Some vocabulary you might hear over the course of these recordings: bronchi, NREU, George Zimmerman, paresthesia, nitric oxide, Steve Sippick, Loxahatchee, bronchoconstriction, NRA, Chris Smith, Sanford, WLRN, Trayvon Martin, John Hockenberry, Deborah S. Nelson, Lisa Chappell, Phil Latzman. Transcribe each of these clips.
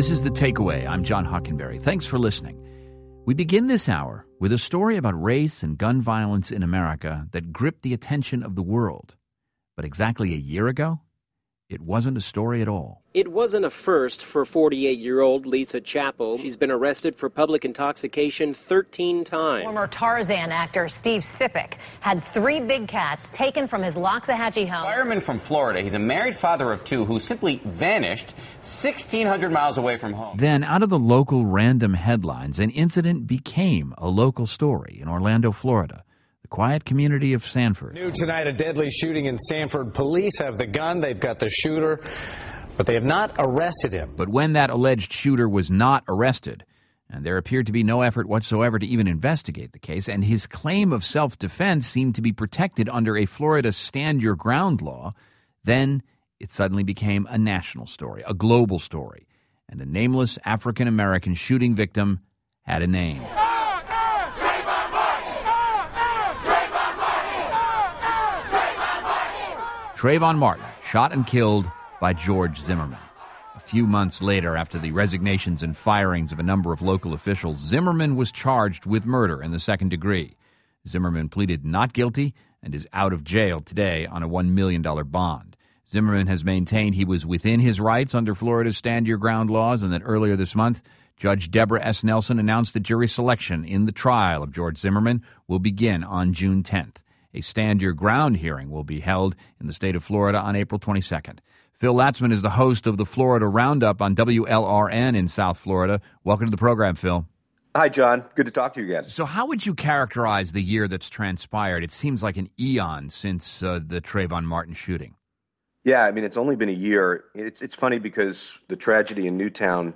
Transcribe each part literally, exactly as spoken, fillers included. This is The Takeaway. I'm John Hockenberry. Thanks for listening. We begin this hour with a story about race and gun violence in America that gripped the attention of the world. But exactly a year ago, it wasn't a story at all. It wasn't a first for forty-eight-year-old Lisa Chappell. She's been arrested for public intoxication thirteen times. Former Tarzan actor Steve Sippick had three big cats taken from his Loxahatchee home. Fireman from Florida. He's a married father of two who simply vanished sixteen hundred miles away from home. Then, out of the local random headlines, an incident became a local story in Orlando, Florida. Quiet community of Sanford. New tonight, a deadly shooting in Sanford. Police have the gun, they've got the shooter, but they have not arrested him. But when that alleged shooter was not arrested, and there appeared to be no effort whatsoever to even investigate the case, and his claim of self-defense seemed to be protected under a Florida stand-your-ground law, then it suddenly became a national story, a global story, and a nameless African-American shooting victim had a name. Trayvon Martin, shot and killed by George Zimmerman. A few months later, after the resignations and firings of a number of local officials, Zimmerman was charged with murder in the second degree. Zimmerman pleaded not guilty and is out of jail today on a one million dollars bond. Zimmerman has maintained he was within his rights under Florida's Stand Your Ground laws, and that earlier this month, Judge Deborah S. Nelson announced that jury selection in the trial of George Zimmerman will begin on June tenth. A Stand Your Ground hearing will be held in the state of Florida on April twenty-second. Phil Latzman is the host of the Florida Roundup on W L R N in South Florida. Welcome to the program, Phil. Hi, John. Good to talk to you again. So how would you characterize the year that's transpired? It seems like an eon since uh, the Trayvon Martin shooting. Yeah, I mean, it's only been a year. It's, it's funny because the tragedy in Newtown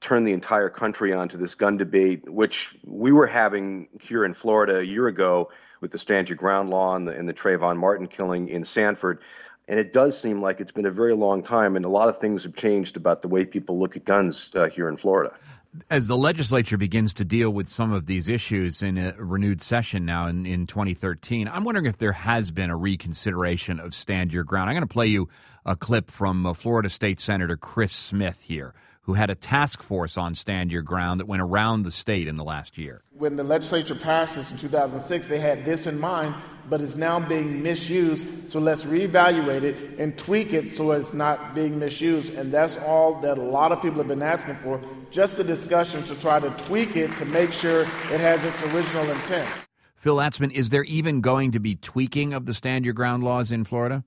turned the entire country onto this gun debate, which we were having here in Florida a year ago with the Stand Your Ground law and the, and the Trayvon Martin killing in Sanford. And it does seem like it's been a very long time, and a lot of things have changed about the way people look at guns uh, here in Florida. As the legislature begins to deal with some of these issues in a renewed session now in, in twenty thirteen, I'm wondering if there has been a reconsideration of Stand Your Ground. I'm going to play you a clip from uh, Florida State Senator Chris Smith here, who had a task force on Stand Your Ground that went around the state in the last year. When the legislature passed this in two thousand six, they had this in mind, but it's now being misused, so let's reevaluate it and tweak it so it's not being misused. And that's all that a lot of people have been asking for, just the discussion to try to tweak it to make sure it has its original intent. Phil Latzman, is there even going to be tweaking of the Stand Your Ground laws in Florida?